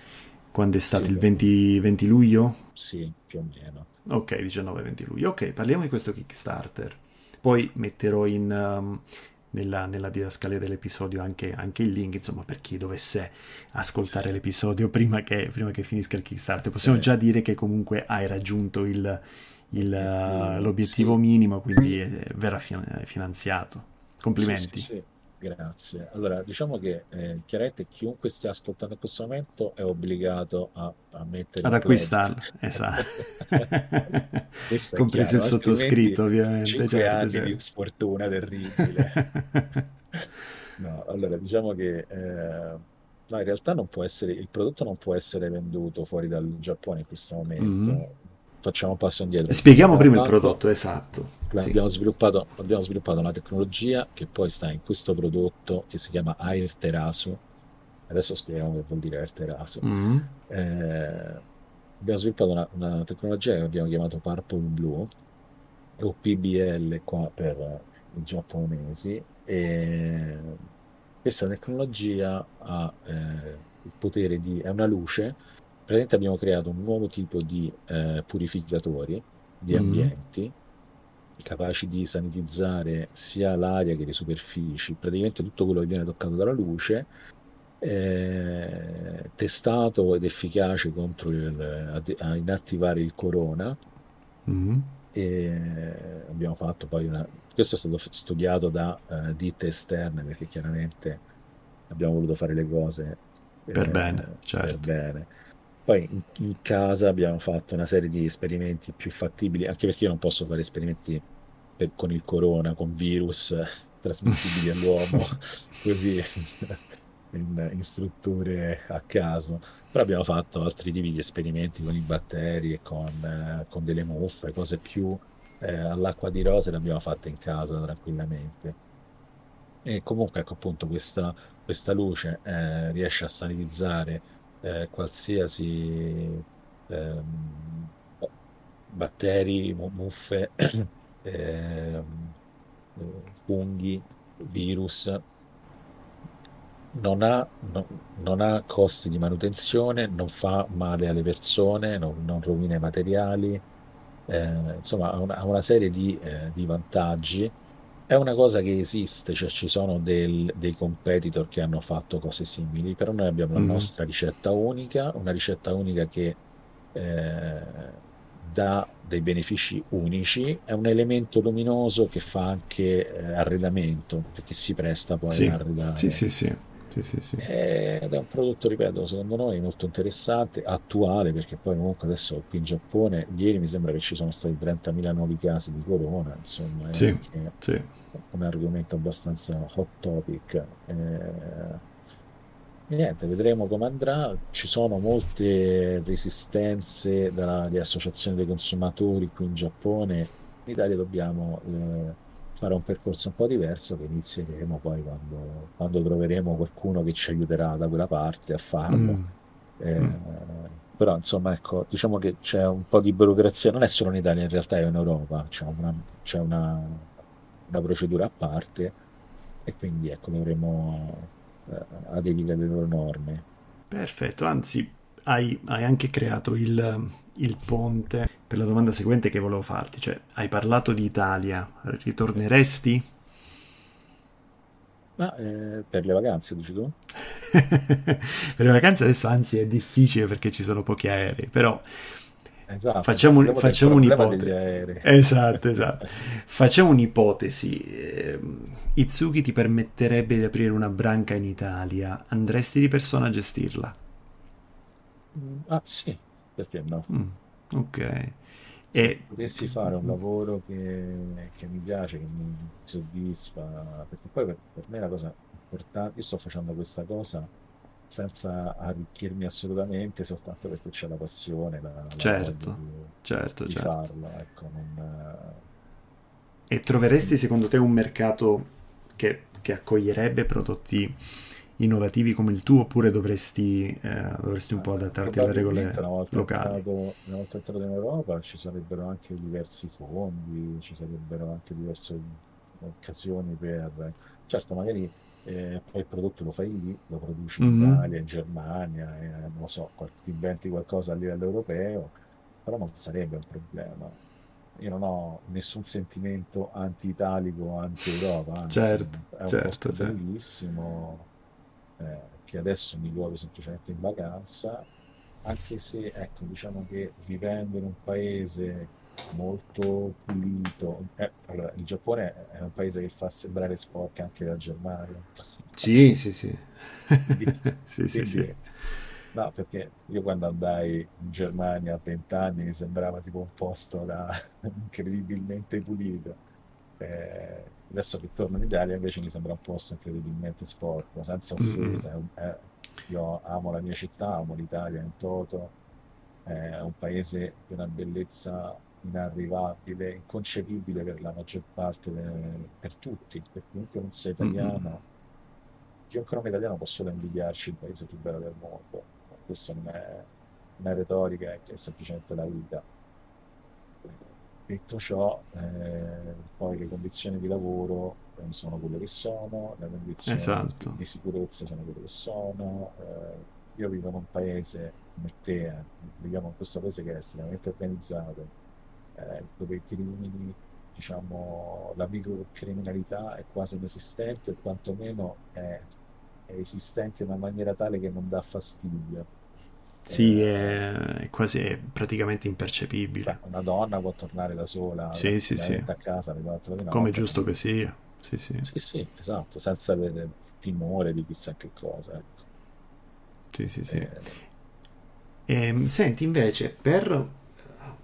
quando è stato sì, il venti, venti luglio? Sì, più o meno. Ok, diciannove venti luglio. Ok, parliamo di questo Kickstarter. Poi metterò in, um, nella, nella didascalia dell'episodio anche, anche il link, insomma, per chi dovesse ascoltare sì. l'episodio prima che, prima che finisca il Kickstarter. Possiamo eh. già dire che comunque hai raggiunto il, il, l'obiettivo sì. minimo, quindi eh, verrà finanziato. Complimenti. Sì, sì, sì. Grazie. Allora, diciamo che eh, chiaramente chiunque stia ascoltando in questo momento è obbligato a, a mettere... Ad acquistarlo, esatto. Compreso il sottoscritto, ovviamente. cinque certo, anni certo. di sfortuna terribile. No, allora, diciamo che eh, no, in realtà non può essere, il prodotto non può essere venduto fuori dal Giappone in questo momento. Mm-hmm. Facciamo un passo indietro. Spieghiamo prima il prodotto, esatto. Abbiamo, sì. sviluppato, abbiamo sviluppato una tecnologia che poi sta in questo prodotto che si chiama Air Terasu. Adesso spieghiamo che vuol dire Air Terasu. Mm-hmm. Eh, abbiamo sviluppato una, una tecnologia che abbiamo chiamato Purple Blue, o P B L qua per i giapponesi. E questa tecnologia ha eh, il potere di... è una luce. Praticamente abbiamo creato un nuovo tipo di eh, purificatori di ambienti mm. capaci di sanitizzare sia l'aria che le superfici, praticamente tutto quello che viene toccato dalla luce, eh, testato ed efficace contro il, ad, a inattivare il corona. Mm. E abbiamo fatto poi una... questo è stato studiato da eh, ditte esterne, perché chiaramente abbiamo voluto fare le cose per eh, bene, certo. per bene. Poi in casa abbiamo fatto una serie di esperimenti più fattibili, anche perché io non posso fare esperimenti per, con il corona, con virus trasmissibili all'uomo, così in, in strutture a caso. Però abbiamo fatto altri tipi di esperimenti con i batteri, con, con delle muffe, cose più eh, all'acqua di rose, le abbiamo fatte in casa tranquillamente. E comunque, ecco, appunto, questa, questa luce eh, riesce a sanitizzare Eh, qualsiasi ehm, batteri, muffe, ehm, funghi, virus. Non ha, no, non ha costi di manutenzione, non fa male alle persone, non, non rovina i materiali, eh, insomma ha una, una serie di, eh, di vantaggi. È una cosa che esiste, cioè ci sono del, dei competitor che hanno fatto cose simili, però noi abbiamo la mm. nostra ricetta unica, una ricetta unica che eh, dà dei benefici unici, è un elemento luminoso che fa anche eh, arredamento, perché si presta poi sì. a arredare. Sì, sì, sì. Sì, sì, sì. Ed è un prodotto, ripeto, secondo noi molto interessante, attuale, perché poi comunque adesso qui in Giappone ieri mi sembra che ci sono stati trentamila nuovi casi di corona, insomma sì, è sì. un argomento abbastanza hot topic. eh, niente, vedremo come andrà. Ci sono molte resistenze dalle associazioni dei consumatori qui in Giappone. In Italia dobbiamo eh, fare un percorso un po' diverso, che inizieremo poi quando, quando troveremo qualcuno che ci aiuterà da quella parte a farlo. Mm. Eh, mm. Però insomma, ecco, diciamo che c'è un po' di burocrazia, non è solo in Italia, in realtà è in Europa, c'è una, c'è una, una procedura a parte, e quindi ecco, dovremo eh, aderire alle loro norme. Perfetto, anzi hai, hai anche creato il... il ponte per la domanda seguente che volevo farti, cioè hai parlato di Italia, ritorneresti? Ma eh, per le vacanze, dici tu? Per le vacanze adesso anzi è difficile perché ci sono pochi aerei, però esatto, facciamo, un, facciamo un'ipotesi. Esatto, esatto. Facciamo un'ipotesi. Itsuki ti permetterebbe di aprire una branca in Italia, andresti di persona a gestirla? Ah sì. Perché no? Mm, ok. E potessi fare un lavoro che, che mi piace, che mi soddisfa, perché poi per, per me la cosa importante, io sto facendo questa cosa senza arricchirmi assolutamente, soltanto perché c'è la passione, la, la certo, voglia di, certo, di certo. farlo, ecco, non... E troveresti secondo te un mercato che, che accoglierebbe prodotti innovativi come il tuo, oppure dovresti, eh, dovresti un po' adattarti alle regole una volta locali? Entrato, una volta entrato in Europa ci sarebbero anche diversi fondi, ci sarebbero anche diverse occasioni per... Certo, magari eh, poi il prodotto lo fai lì, lo produci in mm-hmm. Italia, in Germania, eh, non lo so, ti inventi qualcosa a livello europeo, però non sarebbe un problema. Io non ho nessun sentimento anti-italico, anti-Europa, anzi, certo, è un certo, posto certo. bellissimo, eh, che adesso mi luogo semplicemente in vacanza, anche se, ecco, diciamo che vivendo in un paese molto pulito, eh, allora, il Giappone è un paese che fa sembrare sporca anche la Germania. Sì, sì, sì. Quindi, sì, sì, sì. No, perché io quando andai in Germania a vent'anni mi sembrava tipo un posto da incredibilmente pulito. Eh, adesso che torno in Italia invece mi sembra un posto incredibilmente sporco, senza offesa. Mm. Eh, io amo la mia città, amo l'Italia in toto. Eh, è un paese di una bellezza inarrivabile, inconcepibile per la maggior parte, de... per tutti, perché comunque non sei italiano. Mm. Io ancora un italiano posso solo invidiarci il paese più bello del mondo. Questa non è una retorica, è, è semplicemente la vita. Detto ciò, eh, poi le condizioni di lavoro sono quelle che sono, le condizioni esatto. di, di sicurezza sono quelle che sono. Eh, io vivo in un paese come te, eh, viviamo in questo paese che è estremamente organizzato, eh, dove i crimini, diciamo, la microcriminalità è quasi inesistente, o quantomeno è esistente in una maniera tale che non dà fastidio. Sì, eh, è quasi è praticamente impercettibile. Una donna può tornare da sola sì, sì, sì. a casa alle quattro di notte, come è giusto che sia. Sì, sì, sì, sì, esatto, senza avere timore di chissà che cosa. Ecco. Sì, sì, sì. Eh. Eh, senti, invece, per,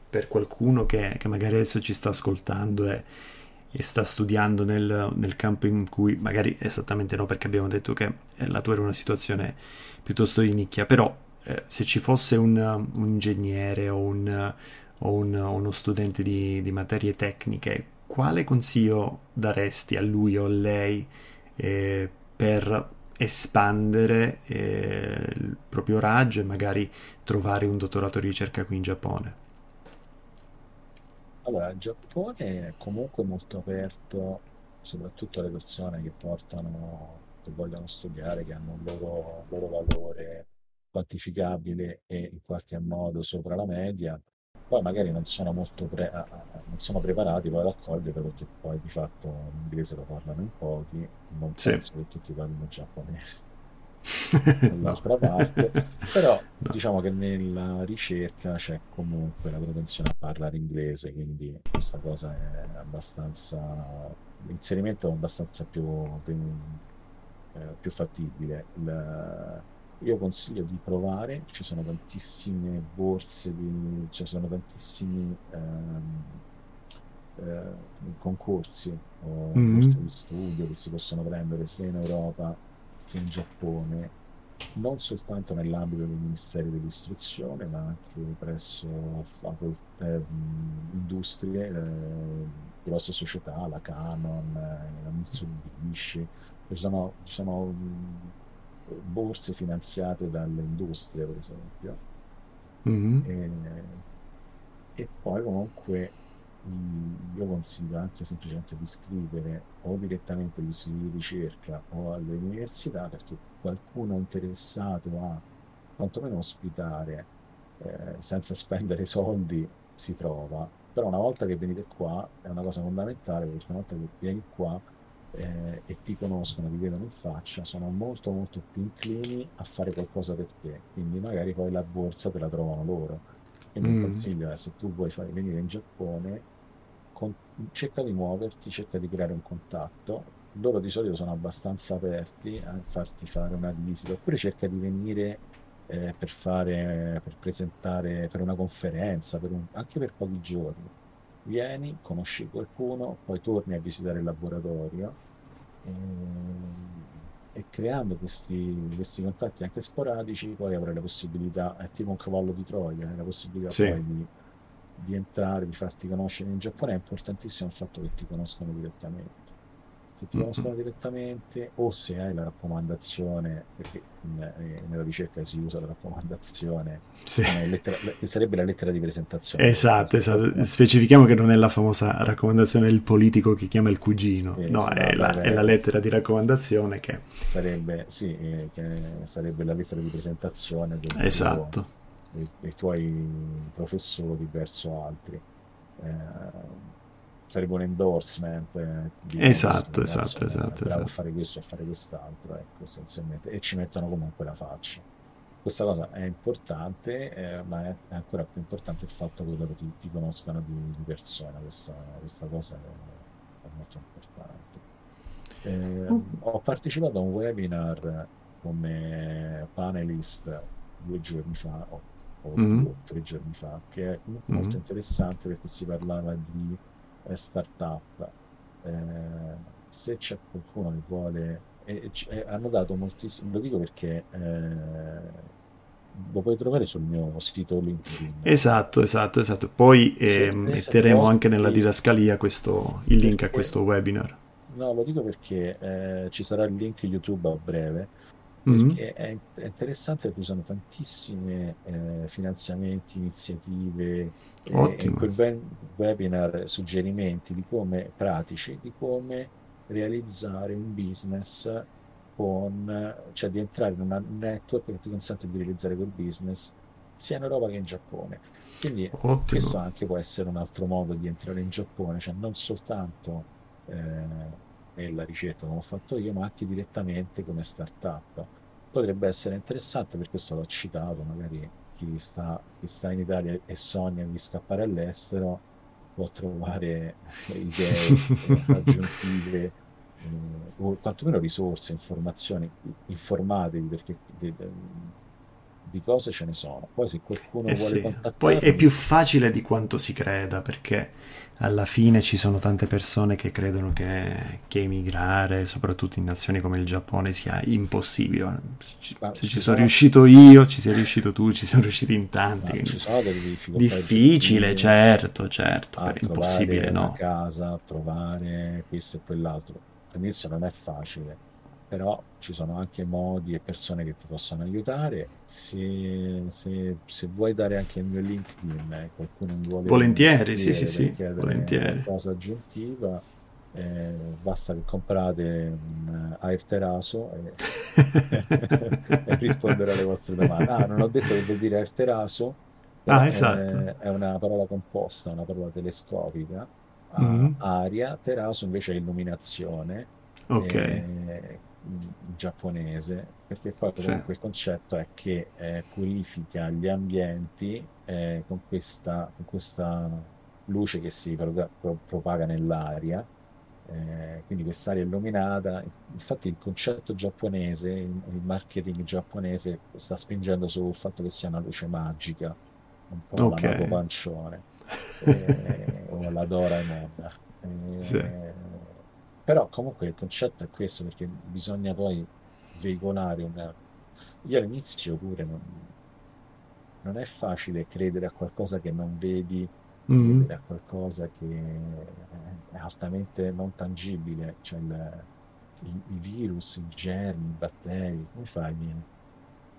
per qualcuno che, che magari adesso ci sta ascoltando e, e sta studiando nel, nel campo in cui magari esattamente no, perché abbiamo detto che la tua era una situazione piuttosto di nicchia, però eh, se ci fosse un, un ingegnere o, un, o un, uno studente di, di materie tecniche, quale consiglio daresti a lui o a lei eh, per espandere eh, il proprio raggio e magari trovare un dottorato di ricerca qui in Giappone? Allora, il Giappone è comunque molto aperto, soprattutto alle persone che portano, che vogliono studiare, che hanno un loro, loro valore quantificabile e in qualche modo sopra la media. Poi magari non sono molto pre- non sono preparati poi ad accoglierlo, perché poi di fatto l'inglese lo parlano in pochi, non sì. penso che tutti parlino giapponese dall'altra no. parte, però no. diciamo che nella ricerca c'è comunque la propensione a parlare inglese, quindi questa cosa è abbastanza, l'inserimento è abbastanza più, più, eh, più fattibile. La... Io consiglio di provare, ci sono tantissime borse, di, ci sono tantissimi ehm, eh, concorsi o mm-hmm. corsi di studio che si possono prendere sia in Europa che in Giappone, non soltanto nell'ambito del Ministero dell'Istruzione, ma anche presso eh, industrie, eh, grosse società, la Canon, eh, la Mitsubishi, ci sono... Ci sono borse finanziate dall'industria, per esempio, mm-hmm. e, e poi comunque io consiglio anche semplicemente di scrivere o direttamente agli istituti di ricerca o alle università, perché qualcuno interessato a quantomeno ospitare eh, senza spendere soldi si trova. Però una volta che venite qua è una cosa fondamentale, perché una volta che vieni qua Eh, e ti conoscono, ti vedono in faccia, sono molto molto più inclini a fare qualcosa per te, quindi magari poi la borsa te la trovano loro. Il mio mm. consiglio è, se tu vuoi fare, venire in Giappone, con, cerca di muoverti, cerca di creare un contatto, loro di solito sono abbastanza aperti a farti fare una visita, oppure cerca di venire eh, per fare, per presentare, per una conferenza, per un, anche per pochi giorni. Vieni, conosci qualcuno, poi torni a visitare il laboratorio e, e creando questi, questi contatti anche sporadici, poi avrai la possibilità, è tipo un cavallo di Troia, la possibilità sì. poi di, di entrare, di farti conoscere. In Giappone è importantissimo il fatto che ti conoscono direttamente. se ti consulta direttamente, o se hai la raccomandazione, perché in, in, nella ricerca si usa la raccomandazione, sì. eh, lettera, sarebbe la lettera di presentazione. Esatto, esatto. Specifichiamo che non è la famosa raccomandazione del politico che chiama il cugino, sì, no, è la, è la lettera di raccomandazione che... Sarebbe, sì, eh, che sarebbe la lettera di presentazione del esatto. tuo, dei, dei tuoi professori verso altri. Eh, sarebbe un endorsement eh, di esatto, esatto, esatto, esatto. a fare questo, a fare quest'altro, ecco, essenzialmente, e ci mettono comunque la faccia. Questa cosa è importante, eh, ma è ancora più importante il fatto che loro ti, ti conoscano di, di persona. Questa, questa cosa è, è molto importante. Eh, oh. Ho partecipato a un webinar come panelist due giorni fa, o, o mm-hmm. due, tre giorni fa, che è molto mm-hmm. interessante, perché si parlava di startup. Eh, se c'è qualcuno che vuole, eh, eh, hanno dato moltissimo, lo dico perché eh, lo puoi trovare sul mio sito LinkedIn. Esatto, esatto, esatto. Poi eh, metteremo anche nella didascalia questo, il link a questo webinar. No, lo dico perché eh, ci sarà il link YouTube a breve. Perché mm-hmm. è interessante, perché usano tantissime eh, finanziamenti, iniziative, eh, in quel ben, webinar suggerimenti di come pratici, di come realizzare un business con, cioè di entrare in una network che ti consente di realizzare quel business sia in Europa che in Giappone. Quindi Ottimo. Questo anche può essere un altro modo di entrare in Giappone, cioè non soltanto eh, nella ricerca come ho fatto io, ma anche direttamente come startup. Potrebbe essere interessante, per questo l'ho citato, magari chi sta, chi sta in Italia e sogna di scappare all'estero può trovare idee aggiuntive eh, o quantomeno risorse, informazioni. Informatevi, perché di, di cose ce ne sono. Poi se qualcuno eh vuole sì. contattarmi... Poi è più facile di quanto si creda, perché... alla fine ci sono tante persone che credono che, che emigrare, soprattutto in nazioni come il Giappone, sia impossibile. Ci, se ci, ci sono, sono riuscito io, ci sei riuscito tu, ci sono riusciti in tanti. Ci sono delle difficoltà. Difficile, certo, certo, per impossibile no. Casa, trovare questo e quell'altro. All'inizio non è facile, però ci sono anche modi e persone che ti possono aiutare. Se, se, se vuoi dare anche il mio LinkedIn, eh, qualcuno vuole volentieri, sì, sì, sì, volentieri. Una cosa aggiuntiva, eh, basta che comprate un Air Terasu e, e rispondere alle vostre domande. Ah, non ho detto che vuol dire Air Terasu, ah, esatto. è, è una parola composta, una parola telescopica, mm-hmm. aria, Terasu invece è illuminazione. Ok. E, giapponese, perché poi comunque sì. il concetto è che eh, purifica gli ambienti eh, con, questa, con questa luce che si pro- pro- propaga nell'aria, eh, quindi quest'aria illuminata. Infatti il concetto giapponese, il, il marketing giapponese sta spingendo sul fatto che sia una luce magica, un po' okay. la Mago Pancione eh, o la Doraemon. Eh, sì. Però comunque il concetto è questo, perché bisogna poi veicolare una... Io all'inizio pure non, non è facile credere a qualcosa che non vedi, mm-hmm. credere a qualcosa che è altamente non tangibile, cioè il, il, i virus, i germi, i batteri, come fai?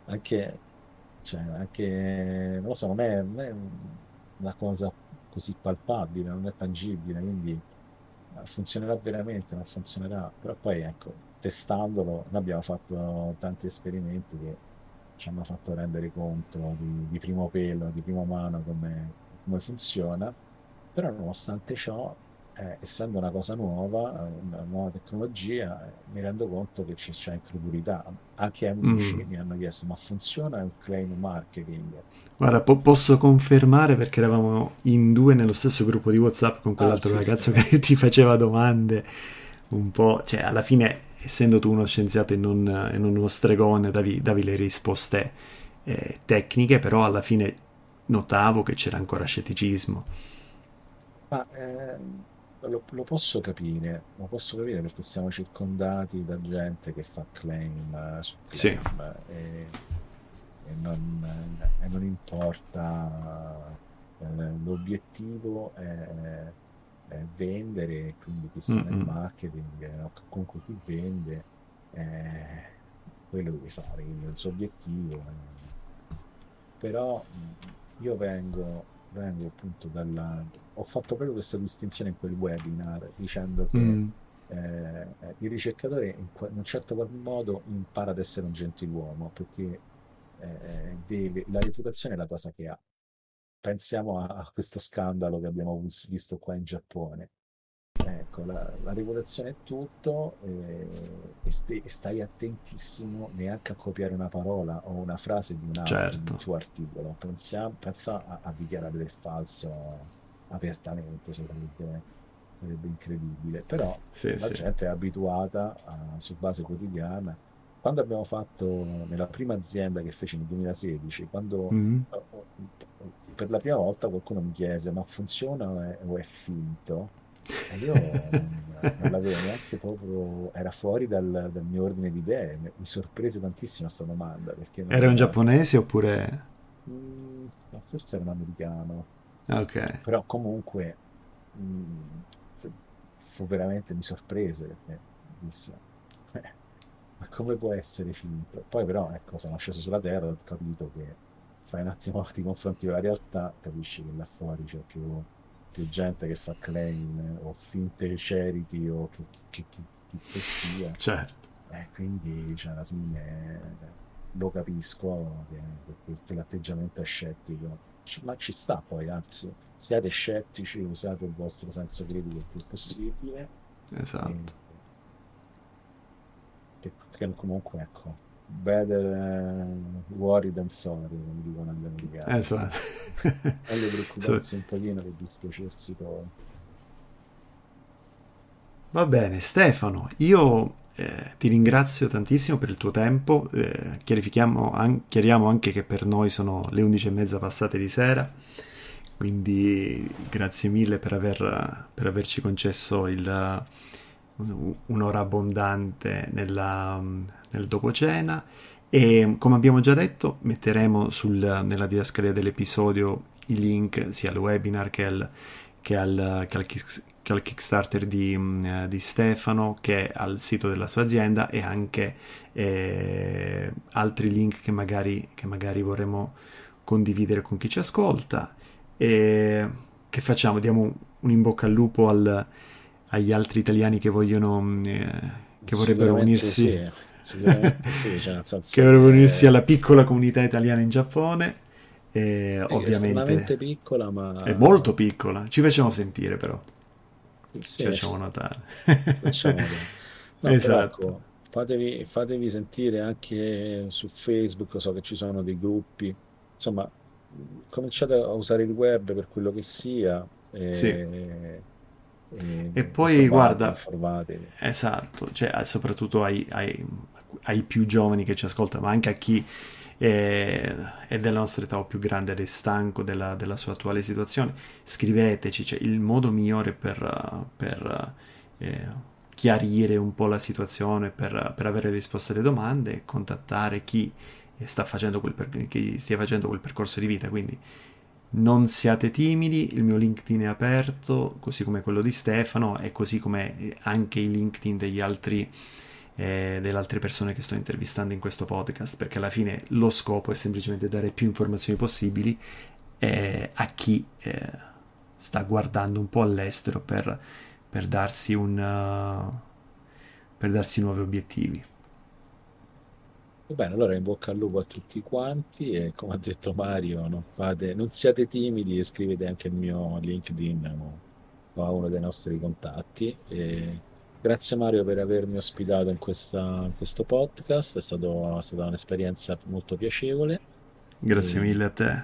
Anche, cioè, anche non lo so, non è, non è una cosa così palpabile, non è tangibile, quindi... funzionerà veramente, non funzionerà, però poi ecco, testandolo, noi abbiamo fatto tanti esperimenti che ci hanno fatto rendere conto di, di primo pelo, di prima mano come, come funziona, però nonostante ciò, eh, essendo una cosa nuova, una nuova tecnologia, mi rendo conto che ci c'è incredulità. Anche amici mm. mi hanno chiesto, ma funziona il claim marketing? Guarda, po- posso confermare, perché eravamo in due nello stesso gruppo di WhatsApp con quell'altro ah, sì, ragazzo sì. che ti faceva domande un po', cioè alla fine, essendo tu uno scienziato e non, e non uno stregone, davi, davi le risposte eh, tecniche, però alla fine notavo che c'era ancora scetticismo. Ma... Eh... Lo, lo posso capire, lo posso capire perché siamo circondati da gente che fa claim su claim sì. e, e, non, e non importa, eh, l'obiettivo è, eh, vendere, quindi chi sta nel marketing, eh, comunque chi vende, eh, quello deve fare, quindi è il suo obiettivo. Eh. Però io vengo, vengo appunto dalla... Ho fatto proprio questa distinzione in quel webinar, dicendo che mm. eh, il ricercatore in un certo qual modo impara ad essere un gentiluomo, perché eh, deve... la reputazione è la cosa che ha. Pensiamo a, a questo scandalo che abbiamo visto qua in Giappone. Ecco, la, la reputazione è tutto, eh, e, st- e stai attentissimo neanche a copiare una parola o una frase di un altro, certo, tuo articolo. Pensiamo, pensa a, a dichiarare del falso apertamente, cioè sarebbe, sarebbe incredibile. Però sì, la sì. gente è abituata a, su base quotidiana. Quando abbiamo fatto, nella prima azienda che feci nel duemilasedici, quando mm-hmm. per la prima volta qualcuno mi chiese: ma funziona o è, o è finto? E io non l'avevo neanche proprio, era fuori dal, dal mio ordine di idee. Mi sorprese tantissimo questa domanda, perché era un giapponese oppure mh, forse era un americano. Okay. Però comunque mh, fu veramente, mi sorprese, perché dissi: eh, ma come può essere finto? Poi però, ecco, sono sceso sulla terra, ho capito che fai un attimo, ti confronti con la realtà, capisci che là fuori c'è più più gente che fa claim o finte charity o che, che, che, che, che sia, certo. Eh, quindi cioè, alla fine lo capisco che, che l'atteggiamento è scettico, ma ci sta. Poi anzi, siate scettici, usate il vostro senso critico il più possibile, esatto, e, perché comunque ecco, better worry than sorry, come dicono gli americani. Esatto. Voglio preoccuparsi so. un pochino per dispiacersi poi. Va bene, Stefano, io eh, ti ringrazio tantissimo per il tuo tempo. Eh, chiarifichiamo an- chiariamo anche che per noi sono le undici e mezza passate di sera, quindi grazie mille per, aver, per averci concesso il... un'ora abbondante nella, nel dopocena. E come abbiamo già detto, metteremo sul, nella didascalia dell'episodio i link sia al webinar che al, che al, che al, che al Kickstarter di, di Stefano, che al sito della sua azienda, e anche eh, altri link che magari, che magari vorremmo condividere con chi ci ascolta. E che facciamo? Diamo un in bocca al lupo al agli altri italiani che vogliono eh, che vorrebbero unirsi sì. Sicuramente sì, cioè nel senso che vorrebbero unirsi alla piccola comunità italiana in Giappone, eh, è ovviamente piccola, ma è molto piccola, ci facciamo sentire però sì, sì, ci facciamo notare, facciamo no, esatto, però, ecco, fatevi, fatevi sentire anche su Facebook, so che ci sono dei gruppi, insomma cominciate a usare il web per quello che sia, e... sì. E, e poi guarda, esatto, cioè, soprattutto ai, ai, ai più giovani che ci ascoltano, ma anche a chi è, è della nostra età o più grande ed è stanco della, della sua attuale situazione, scriveteci, cioè, il modo migliore per, per eh, chiarire un po' la situazione, per, per avere risposte alle domande, e contattare chi sta facendo quel, per, chi stia facendo quel percorso di vita. Quindi non siate timidi, il mio LinkedIn è aperto, così come quello di Stefano, e così come anche i LinkedIn degli altri, eh, delle altre persone che sto intervistando in questo podcast, perché alla fine lo scopo è semplicemente dare più informazioni possibili eh, a chi eh, sta guardando un po' all'estero per, per darsi un uh, per darsi nuovi obiettivi. Bene, allora in bocca al lupo a tutti quanti, e come ha detto Mario, non fate, non siate timidi, e scrivete anche il mio LinkedIn o a uno dei nostri contatti. E grazie Mario per avermi ospitato in, questa, in questo podcast, è, stato, è stata un'esperienza molto piacevole. Grazie e... mille a te.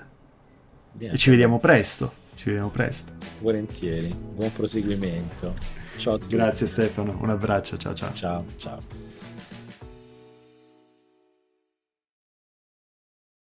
Niente. E ci vediamo presto, ci vediamo presto. Volentieri, buon proseguimento. Ciao a tutti. Grazie Stefano, un abbraccio, ciao ciao. Ciao ciao.